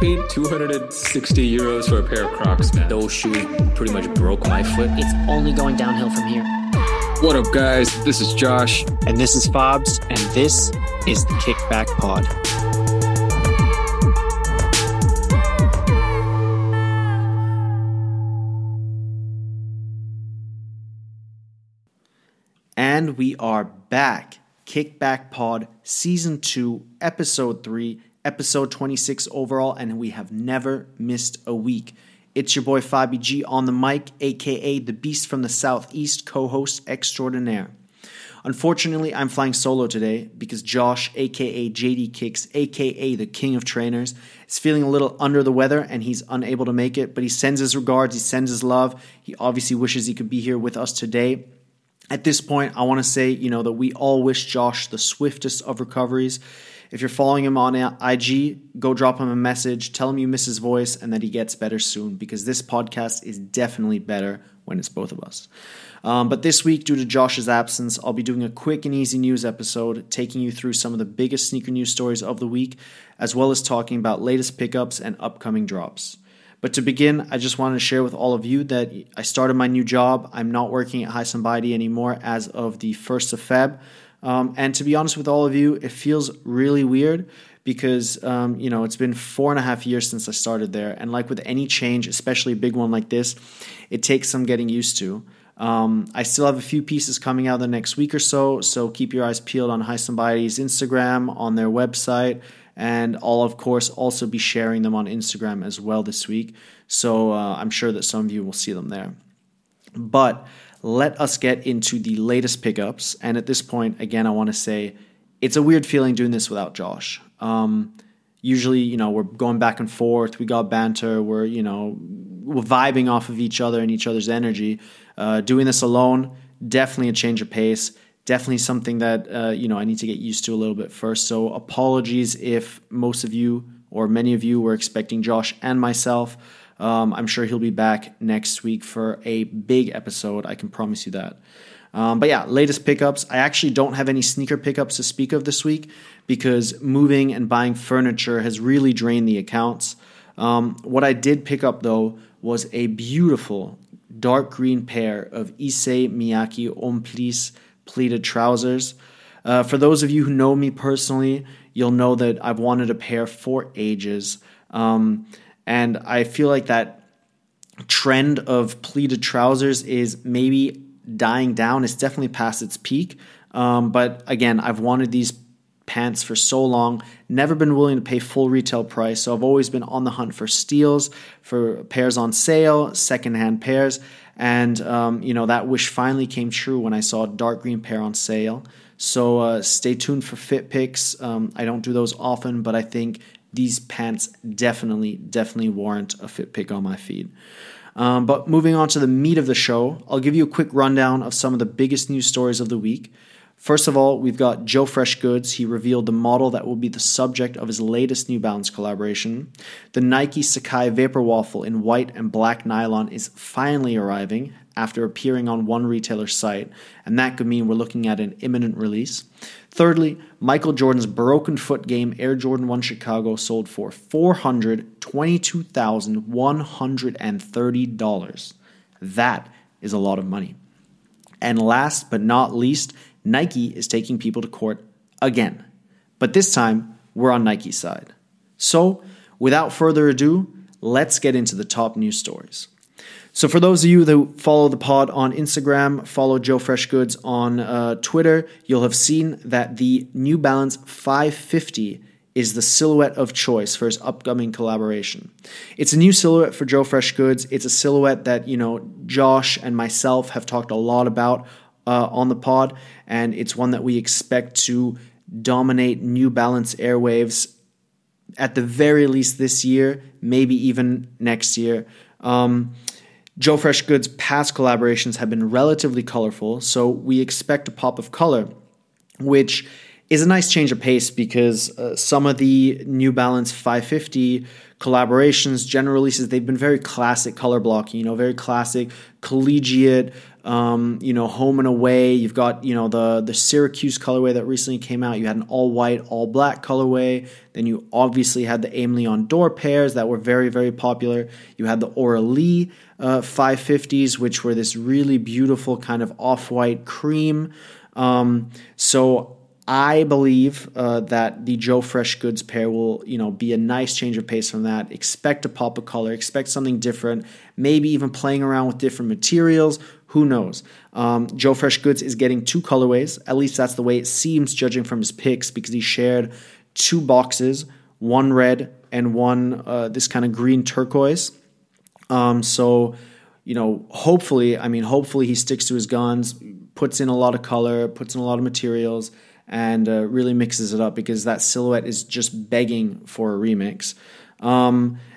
paid €260 for a pair of Crocs, man. Those shoes pretty much broke my foot. It's only going downhill from here. What up, guys? This is Josh. And this is Fobs. And this is the Kickback Pod. And we are back. Kickback Pod, Season 2, Episode 3, Episode 26 overall, and we have never missed a week. It's your boy Fabi G on the mic, aka the Beast from the Southeast, co-host extraordinaire. Unfortunately, I'm flying solo today because Josh, aka JD Kicks, aka the King of Trainers, is feeling a little under the weather and he's unable to make it, but he sends his regards, he sends his love. He obviously wishes he could be here with us today. At this point, I want to say, that we all wish Josh the swiftest of recoveries. If you're following him on IG, go drop him a message, tell him you miss his voice, and that he gets better soon, because this podcast is definitely better when it's both of us. But this week, due to Josh's absence, I'll be doing a quick and easy news episode, taking you through some of the biggest sneaker news stories of the week, as well as talking about latest pickups and upcoming drops. But to begin, I just wanted to share with all of you that I started my new job. I'm not working at Highsnobiety anymore as of the 1st of Feb. And to be honest with all of you, it feels really weird because, it's been 4.5 years since I started there. And like with any change, especially a big one like this, it takes some getting used to. I still have a few pieces coming out the next week or so. So keep your eyes peeled on Highsnobietie's Instagram, on their website. And I'll, of course, also be sharing them on Instagram as well this week. So I'm sure that some of you will see them there. But let us get into the latest pickups. And at this point, again, I want to say it's a weird feeling doing this without Josh. Usually, we're going back and forth. We got banter. We're, we're vibing off of each other and each other's energy. Doing this alone, definitely a change of pace. Definitely something that, I need to get used to a little bit first. So apologies if most of you or many of you were expecting Josh and myself. I'm sure he'll be back next week for a big episode. I can promise you that. But yeah, latest pickups. I actually don't have any sneaker pickups to speak of this week because moving and buying furniture has really drained the accounts. What I did pick up, though, was a beautiful dark green pair of Issey Miyake Homme Plissé pleated trousers. For those of you who know me personally, you'll know that I've wanted a pair for ages. And I feel like that trend of pleated trousers is maybe dying down. It's definitely past its peak. But again, I've wanted these pants for so long, never been willing to pay full retail price. So I've always been on the hunt for steals, for pairs on sale, secondhand pairs. And, that wish finally came true when I saw a dark green pair on sale. So stay tuned for fit pics. I don't do those often, but I think these pants definitely warrant a fit pic on my feed. But moving on to the meat of the show, I'll give you a quick rundown of some of the biggest news stories of the week. First of all, we've got Joe Fresh Goods. He revealed the model that will be the subject of his latest New Balance collaboration. The Nike Sacai Vapor Waffle in white and black nylon is finally arriving after appearing on one retailer's site, and that could mean we're looking at an imminent release. Thirdly, Michael Jordan's broken foot game Air Jordan 1 Chicago sold for $422,130. That is a lot of money. And last but not least, Nike is taking people to court again. But this time, we're on Nike's side. So, without further ado, let's get into the top news stories. So for those of you that follow the pod on Instagram, follow Joe Fresh Goods on Twitter, you'll have seen that the New Balance 550 is the silhouette of choice for his upcoming collaboration. It's a new silhouette for Joe Fresh Goods. It's a silhouette that, Josh and myself have talked a lot about on the pod, and it's one that we expect to dominate New Balance airwaves at the very least this year, maybe even next year. Joe Fresh Goods' past collaborations have been relatively colorful, so we expect a pop of color, which is a nice change of pace because some of the New Balance 550 collaborations, general releases, they've been very classic color blocking, very classic collegiate home and away. You've got, the Syracuse colorway that recently came out. You had an all white, all black colorway. Then you obviously had the Aimé Leon Dore pairs that were very, very popular. You had the Aura Lee 550s, which were this really beautiful kind of off-white cream. So I believe that the Joe Fresh Goods pair will, be a nice change of pace from that. Expect a pop of color, expect something different, maybe even playing around with different materials. Who knows? Joe Fresh Goods is getting two colorways. At least that's the way it seems, judging from his picks, because he shared two boxes, one red and one this kind of green turquoise. Hopefully he sticks to his guns, puts in a lot of color, puts in a lot of materials, and really mixes it up, because that silhouette is just begging for a remix.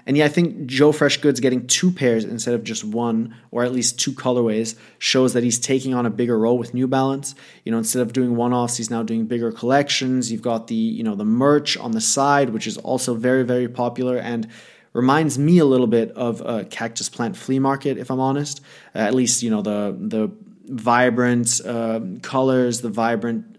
I think Joe Fresh Goods getting two pairs instead of just one, or at least two colorways, shows that he's taking on a bigger role with New Balance. Instead of doing one-offs, he's now doing bigger collections. You've got the, the merch on the side, which is also very, very popular, and reminds me a little bit of a Cactus Plant Flea Market, if I'm honest. At least, the vibrant colors, the vibrant,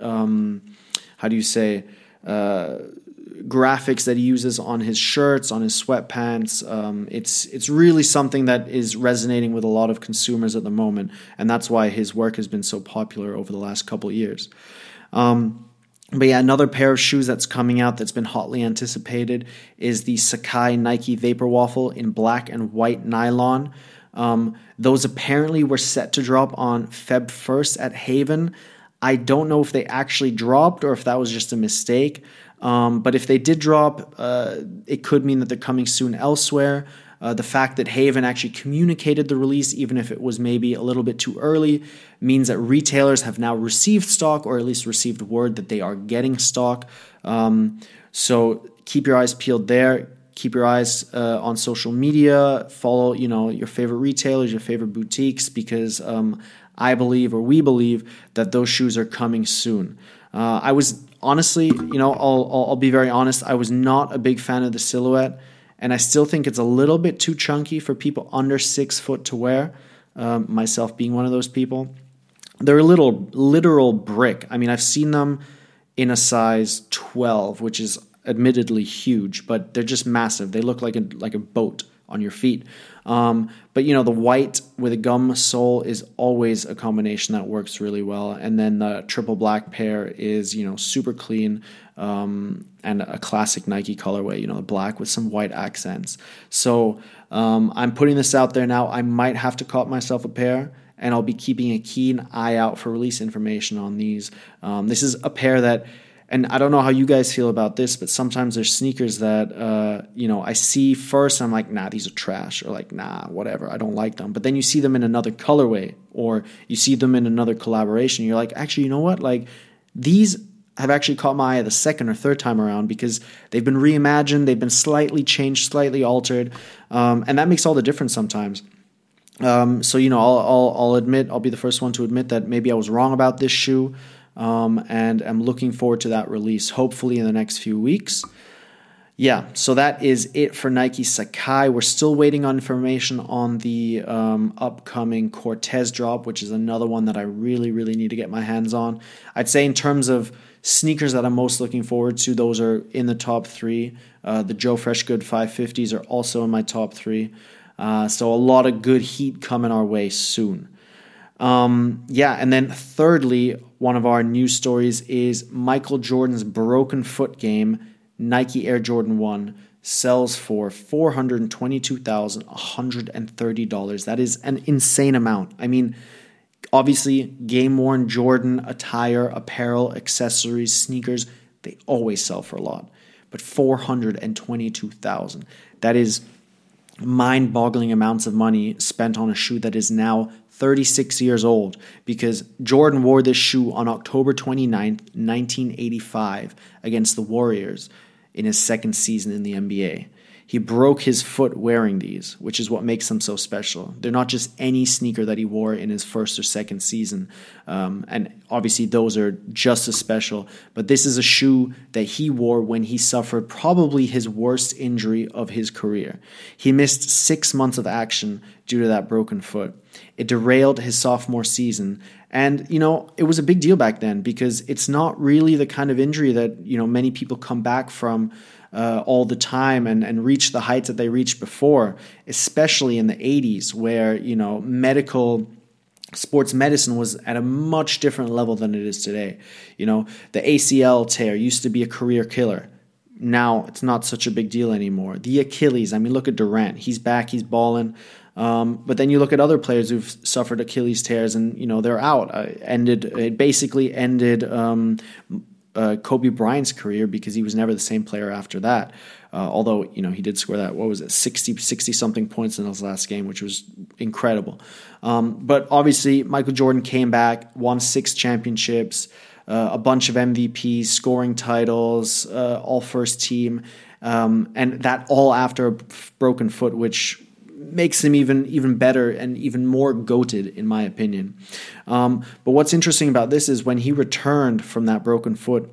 graphics that he uses on his shirts, on his sweatpants. It's really something that is resonating with a lot of consumers at the moment, and that's why his work has been so popular over the last couple of years. Another pair of shoes that's coming out that's been hotly anticipated is the Sacai Nike Vapor Waffle in black and white nylon. Those apparently were set to drop on Feb 1st at Haven. I don't know if they actually dropped or if that was just a mistake. But if they did drop, it could mean that they're coming soon elsewhere. The fact that Haven actually communicated the release, even if it was maybe a little bit too early, means that retailers have now received stock, or at least received word that they are getting stock. So keep your eyes peeled there. Keep your eyes on social media. Follow, your favorite retailers, your favorite boutiques, because we believe that those shoes are coming soon. I was honestly, I'll be very honest, I was not a big fan of the silhouette, and I still think it's a little bit too chunky for people under 6 foot to wear, myself being one of those people. They're a little literal brick. I mean, I've seen them in a size 12, which is admittedly huge, but they're just massive. They look like a boat on your feet. The white with a gum sole is always a combination that works really well. And then the triple black pair is, super clean, and a classic Nike colorway, the black with some white accents. So, I'm putting this out there now. I might have to cop myself a pair, and I'll be keeping a keen eye out for release information on these. This is a pair that, and I don't know how you guys feel about this, but sometimes there's sneakers that, I see first and I'm like, nah, these are trash, or like, nah, whatever, I don't like them. But then you see them in another colorway, or you see them in another collaboration. You're like, actually, you know what? Like, these have actually caught my eye the second or third time around, because they've been reimagined, they've been slightly changed, slightly altered. And that makes all the difference sometimes. I'll be the first one to admit that maybe I was wrong about this shoe. And I'm looking forward to that release, hopefully in the next few weeks. Yeah, so that is it for Nike Sacai. We're still waiting on information on the upcoming Cortez drop, which is another one that I really, really need to get my hands on. I'd say in terms of sneakers that I'm most looking forward to, those are in the top three. The Joe Fresh Good 550s are also in my top three. So a lot of good heat coming our way soon. And then thirdly, one of our news stories is Michael Jordan's broken foot game, Nike Air Jordan 1, sells for $422,130. That is an insane amount. I mean, obviously, game-worn Jordan attire, apparel, accessories, sneakers, they always sell for a lot. But $422,000, that is mind-boggling amounts of money spent on a shoe that is now 36 years old, because Jordan wore this shoe on October 29th, 1985 against the Warriors in his second season in the NBA. He broke his foot wearing these, which is what makes them so special. They're not just any sneaker that he wore in his first or second season. And obviously those are just as special. But this is a shoe that he wore when he suffered probably his worst injury of his career. He missed 6 months of action due to that broken foot. It derailed his sophomore season. And, you know, it was a big deal back then because it's not really the kind of injury that, you know, many people come back from all the time and reach the heights that they reached before, especially in the 80s where, you know, sports medicine was at a much different level than it is today. You know, the ACL tear used to be a career killer. Now it's not such a big deal anymore. The Achilles, I mean, look at Durant. He's back, he's balling. But then you look at other players who've suffered Achilles tears and, you know, they're out. It basically ended... Kobe Bryant's career because he was never the same player after that. Although, you know, he did score that, 60-something points in his last game, which was incredible. But obviously, Michael Jordan came back, won 6 championships, a bunch of MVPs, scoring titles, all first team, and that all after a broken foot, which makes him even better and even more goated, in my opinion. But what's interesting about this is when he returned from that broken foot,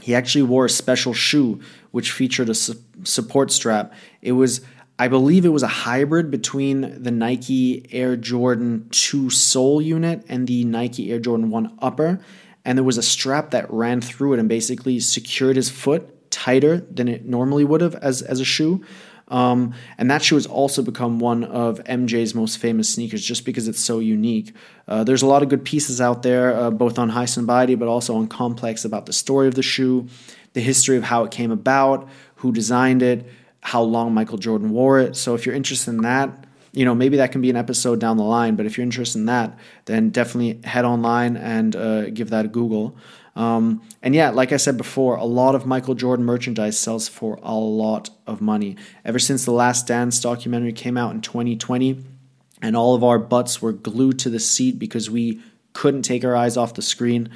he actually wore a special shoe which featured a support strap. It was, I believe it was a hybrid between the Nike Air Jordan 2 sole unit and the Nike Air Jordan 1 upper. And there was a strap that ran through it and basically secured his foot tighter than it normally would have as a shoe. And that shoe has also become one of MJ's most famous sneakers just because it's so unique. There's a lot of good pieces out there, both on Highsnobiety but also on Complex, about the story of the shoe, the history of how it came about, who designed it, how long Michael Jordan wore it. So if you're interested in that, you know, maybe that can be an episode down the line, but if you're interested in that, then definitely head online and give that a Google. And yeah, like I said before, a lot of Michael Jordan merchandise sells for a lot of money. Ever since The Last Dance documentary came out in 2020 and all of our butts were glued to the seat because we couldn't take our eyes off the screen,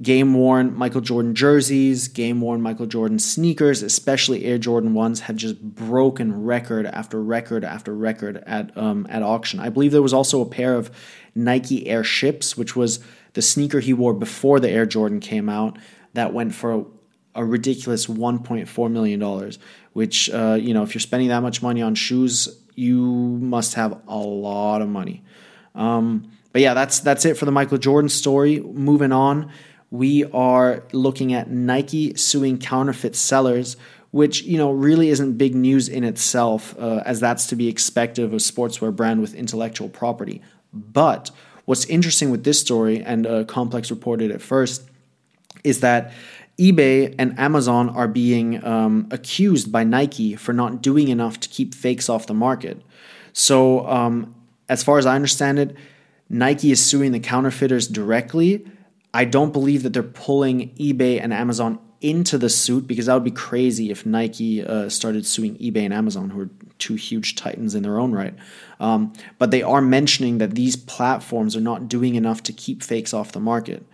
game-worn Michael Jordan jerseys, game-worn Michael Jordan sneakers, especially Air Jordan 1s, have just broken record after record after record at auction. I believe there was also a pair of Nike Air Ships, which was the sneaker he wore before the Air Jordan came out, that went for a ridiculous $1.4 million, which, you know, if you're spending that much money on shoes, you must have a lot of money. But yeah, that's it for the Michael Jordan story. Moving on, we are looking at Nike suing counterfeit sellers, which, you know, really isn't big news in itself, as that's to be expected of a sportswear brand with intellectual property. But what's interesting with this story, and Complex reported it first, is that eBay and Amazon are being accused by Nike for not doing enough to keep fakes off the market. So as far as I understand it, Nike is suing the counterfeiters directly. I don't believe that they're pulling eBay and Amazon into the suit, because that would be crazy if Nike started suing eBay and Amazon, who are two huge titans in their own right. But they are mentioning that these platforms are not doing enough to keep fakes off the market,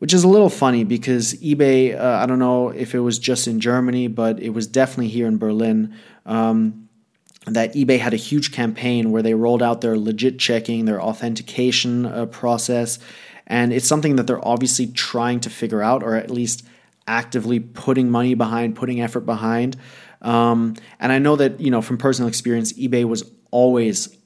which is a little funny because eBay, I don't know if it was just in Germany, but it was definitely here in Berlin, that eBay had a huge campaign where they rolled out their legit checking, their authentication process. And it's something that they're obviously trying to figure out, or at least actively putting money behind, putting effort behind. And I know that, you know, from personal experience, eBay was always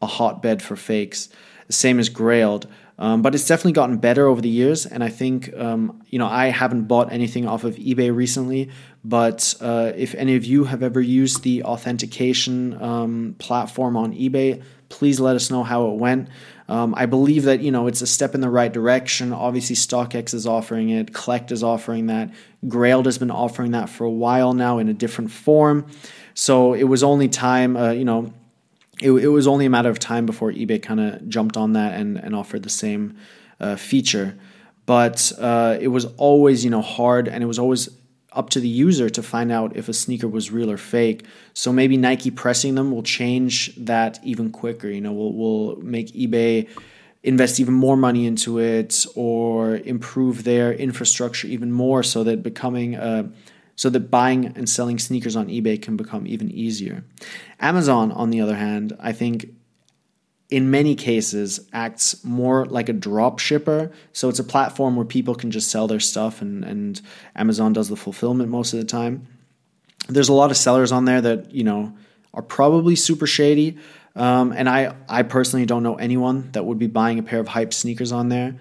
a hotbed for fakes. The same as Grailed. But it's definitely gotten better over the years. And I think, you know, I haven't bought anything off of eBay recently. But if any of you have ever used the authentication platform on eBay, please let us know how it went. I believe that, you know, it's a step in the right direction. Obviously, StockX is offering it. Collect is offering that. Grailed has been offering that for a while now in a different form. So it was only time, you know, it was only a matter of time before eBay kind of jumped on that and offered the same feature. But it was always, you know, hard, and it was always up to the user to find out if a sneaker was real or fake. So maybe Nike pressing them will change that even quicker. You know, we'll make eBay invest even more money into it or improve their infrastructure even more so that becoming a so that buying and selling sneakers on eBay can become even easier. Amazon, on the other hand, I think in many cases acts more like a drop shipper. So it's a platform where people can just sell their stuff, and Amazon does the fulfillment most of the time. There's a lot of sellers on there that, you know, are probably super shady. And I personally don't know anyone that would be buying a pair of hype sneakers on there.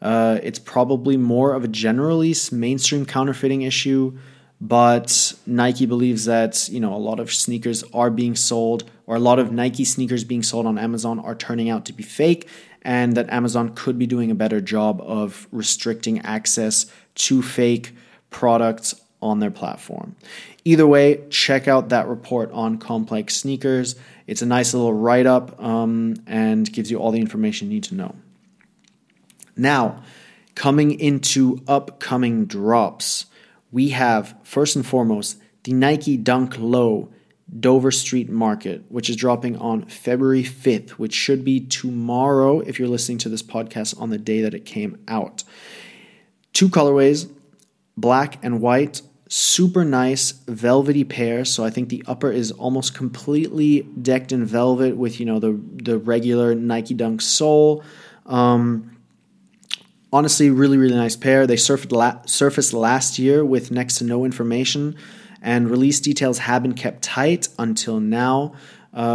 It's probably more of a generally mainstream counterfeiting issue, but Nike believes that, you know, a lot of sneakers are being sold, or a lot of Nike sneakers being sold on Amazon are turning out to be fake, and that Amazon could be doing a better job of restricting access to fake products on their platform. Either way, check out that report on Complex Sneakers. It's a nice little write-up, and gives you all the information you need to know. Now, coming into upcoming drops, we have, first and foremost, the Nike Dunk Low Dover Street Market, which is dropping on February 5th, which should be tomorrow if you're listening to this podcast on the day that it came out. Two colorways, black and white, super nice velvety pair. So I think the upper is almost completely decked in velvet with, you know, the regular Nike Dunk sole. Honestly, really, really nice pair. They surfaced last year with next to no information, and release details have been kept tight until now.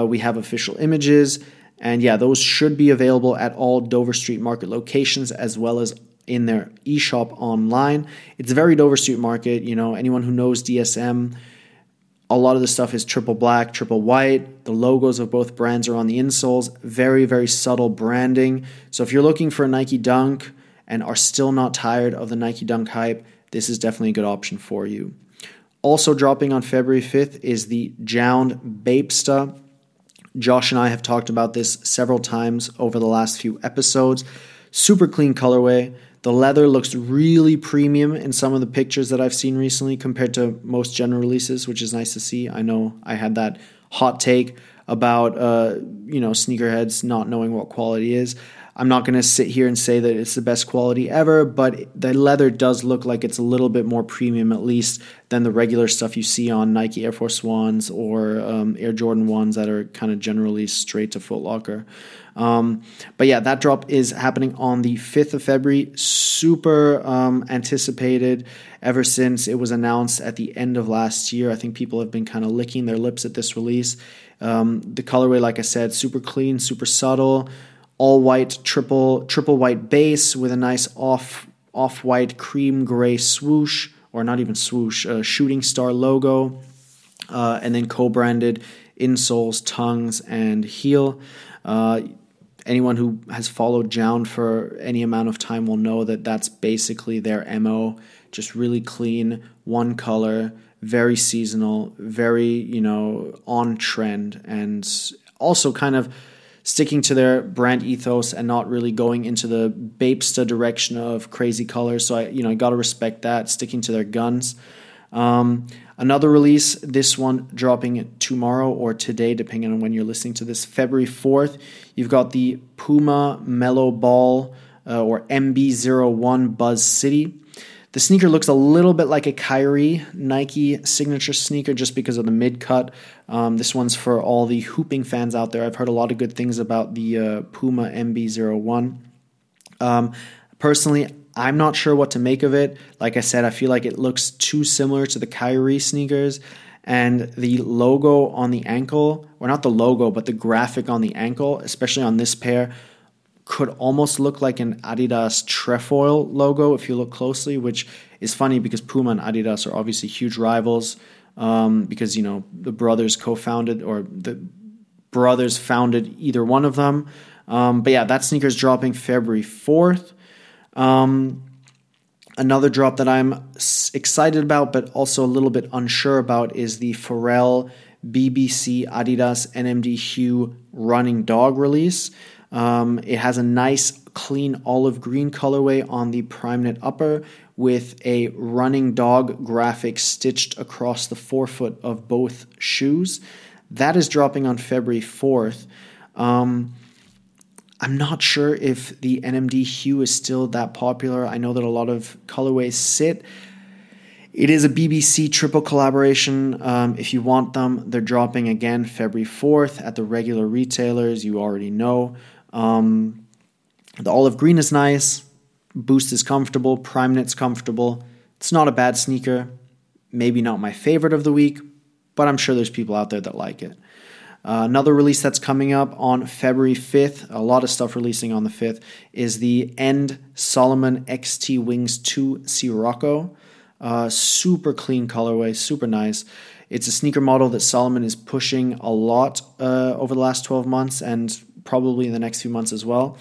We have official images, and yeah, those should be available at all Dover Street Market locations as well as in their e-shop online. It's very Dover Street Market. You know, anyone who knows DSM, a lot of the stuff is triple black, triple white. The logos of both brands are on the insoles. Very, very subtle branding. So if you're looking for a Nike Dunk and are still not tired of the Nike Dunk hype, this is definitely a good option for you. Also dropping on February 5th is the Joune Bapesta. Josh and I have talked about this several times over the last few episodes. Super clean colorway. The leather looks really premium in some of the pictures that I've seen recently compared to most general releases, which is nice to see. I know I had that hot take about sneakerheads not knowing what quality is. I'm not going to sit here and say that it's the best quality ever, but the leather does look like it's a little bit more premium, at least, than the regular stuff you see on Nike Air Force 1s or Air Jordan 1s that are kind of generally straight to Foot Locker. But yeah, that drop is happening on the 5th of February. Super anticipated ever since it was announced at the end of last year. I think people have been kind of licking their lips at this release. The colorway, like I said, super clean, super subtle. All white, triple white base with a nice off white cream gray swoosh, or not even swoosh, shooting star logo, and then co-branded insoles, tongues, and heel. Anyone who has followed Joune for any amount of time will know that that's basically their MO. Just really clean, one color, very seasonal, very, you know, on trend, and also kind of sticking to their brand ethos and not really going into the Bapesta direction of crazy colors. So I got to respect that, sticking to their guns. Another release, this one dropping tomorrow or today, depending on when you're listening to this, February 4th. You've got the Puma Mellow Ball or MB-01 Buzz City. The sneaker looks a little bit like a Kyrie Nike signature sneaker just because of the mid-cut. This one's for all the hooping fans out there. I've heard a lot of good things about the Puma MB-01. Personally, I'm not sure what to make of it. Like I said, I feel like it looks too similar to the Kyrie sneakers. And the logo on the ankle, or not the logo, but the graphic on the ankle, especially on this pair, could almost look like an Adidas trefoil logo if you look closely, which is funny because Puma and Adidas are obviously huge rivals because, you know, the brothers founded either one of them. But yeah, that sneaker's dropping February 4th. Another drop that I'm excited about but also a little bit unsure about is the Pharrell BBC Adidas NMD Hue Running Dog release. It has a nice, clean olive green colorway on the prime knit upper with a running dog graphic stitched across the forefoot of both shoes. That is dropping on February 4th. I'm not sure if the NMD Hue is still that popular. I know that a lot of colorways sit. It is a BBC triple collaboration. If you want them, they're dropping again February 4th at the regular retailers. You already know. The olive green is nice. Boost is comfortable. Prime knit's comfortable. It's not a bad sneaker. Maybe not my favorite of the week, but I'm sure there's people out there that like it. Another release that's coming up on February 5th, a lot of stuff releasing on the 5th, is the End Salomon XT Wings 2 Sirocco. Super clean colorway, super nice. It's a sneaker model that Salomon is pushing a lot over the last 12 months and probably in the next few months as well.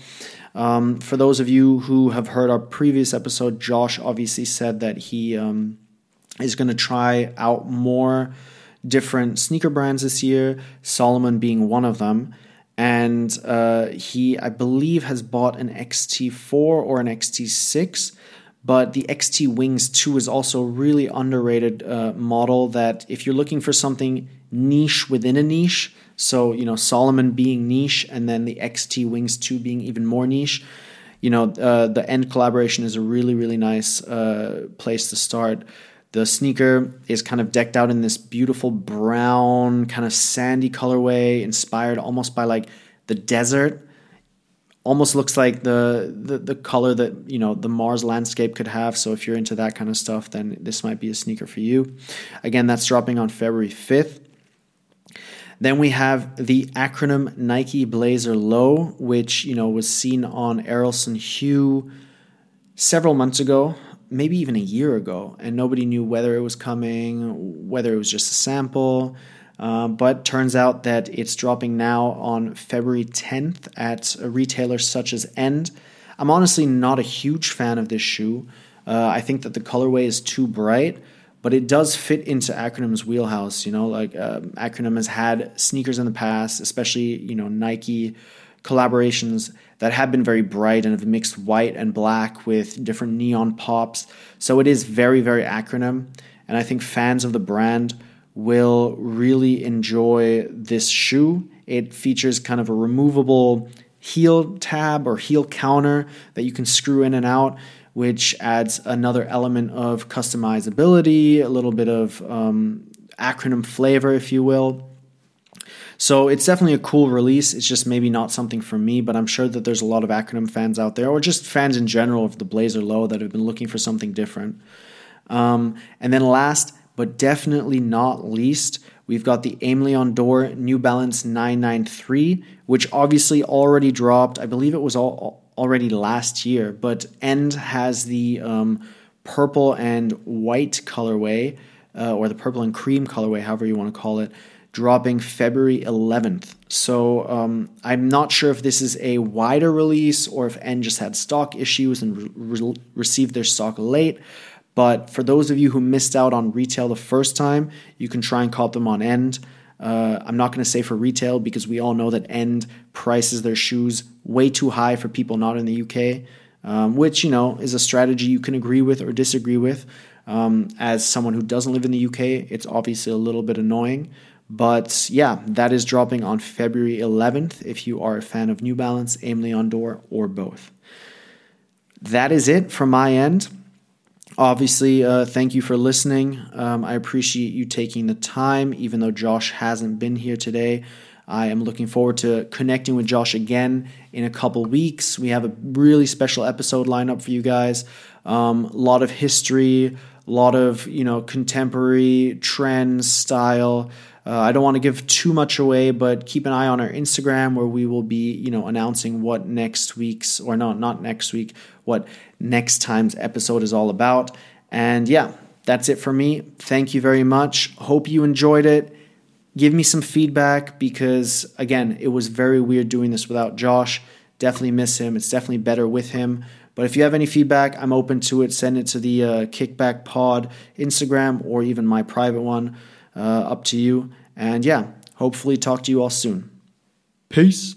For those of you who have heard our previous episode, Josh obviously said that he is going to try out more different sneaker brands this year, Salomon being one of them, and he, I believe, has bought an XT4 or an XT6, but the XT Wings 2 is also a really underrated model that if you're looking for something niche within a niche, so, you know, Salomon being niche and then the XT Wings 2 being even more niche, you know, the End collaboration is a really, really nice place to start. The sneaker is kind of decked out in this beautiful brown, kind of sandy colorway, inspired almost by like the desert. Almost looks like the color that, you know, the Mars landscape could have. So if you're into that kind of stuff, then this might be a sneaker for you. Again, that's dropping on February 5th. Then we have the Acronym Nike Blazer Low, which, you know, was seen on Errolson Hugh several months ago, maybe even a year ago, and nobody knew whether it was coming, whether it was just a sample, but turns out that it's dropping now on February 10th at retailers such as End. I'm honestly not a huge fan of this shoe. I think that the colorway is too bright, but it does fit into Acronym's wheelhouse. You know, like Acronym has had sneakers in the past, especially, you know, Nike collaborations that have been very bright and have mixed white and black with different neon pops. So it is very, very Acronym. And I think fans of the brand will really enjoy this shoe. It features kind of a removable heel tab or heel counter that you can screw in and out, which adds another element of customizability, a little bit of Acronym flavor, if you will. So it's definitely a cool release. It's just maybe not something for me, but I'm sure that there's a lot of Acronym fans out there, or just fans in general of the Blazer Low, that have been looking for something different. And then last, but definitely not least, we've got the Aimé Leon Dore New Balance 993, which obviously already dropped. I believe it was already last year, but End has the purple and white colorway, or the purple and cream colorway, however you want to call it, dropping February 11th. So I'm not sure if this is a wider release or if End just had stock issues and received their stock late. But for those of you who missed out on retail the first time, you can try and cop them on End. I'm not going to say for retail because we all know that End prices their shoes way too high for people not in the UK, which, you know, is a strategy you can agree with or disagree with. As someone who doesn't live in the UK, it's obviously a little bit annoying. But yeah, that is dropping on February 11th if you are a fan of New Balance, Aimé Leon Dore, or both. That is it from my end. Obviously, thank you for listening. I appreciate you taking the time, even though Josh hasn't been here today. I am looking forward to connecting with Josh again in a couple weeks. We have a really special episode lineup for you guys. A lot of history, a lot of, you know, contemporary trends, style. I don't want to give too much away, but keep an eye on our Instagram, where we will be, you know, announcing what next week's, or not next week, what next time's episode is all about. And yeah, that's it for me. Thank you very much. Hope you enjoyed it. Give me some feedback, because again, it was very weird doing this without Josh. Definitely miss him. It's definitely better with him. But if you have any feedback, I'm open to it. Send it to the Kickback Pod Instagram, or even my private one. Up to you. And yeah, hopefully talk to you all soon. Peace.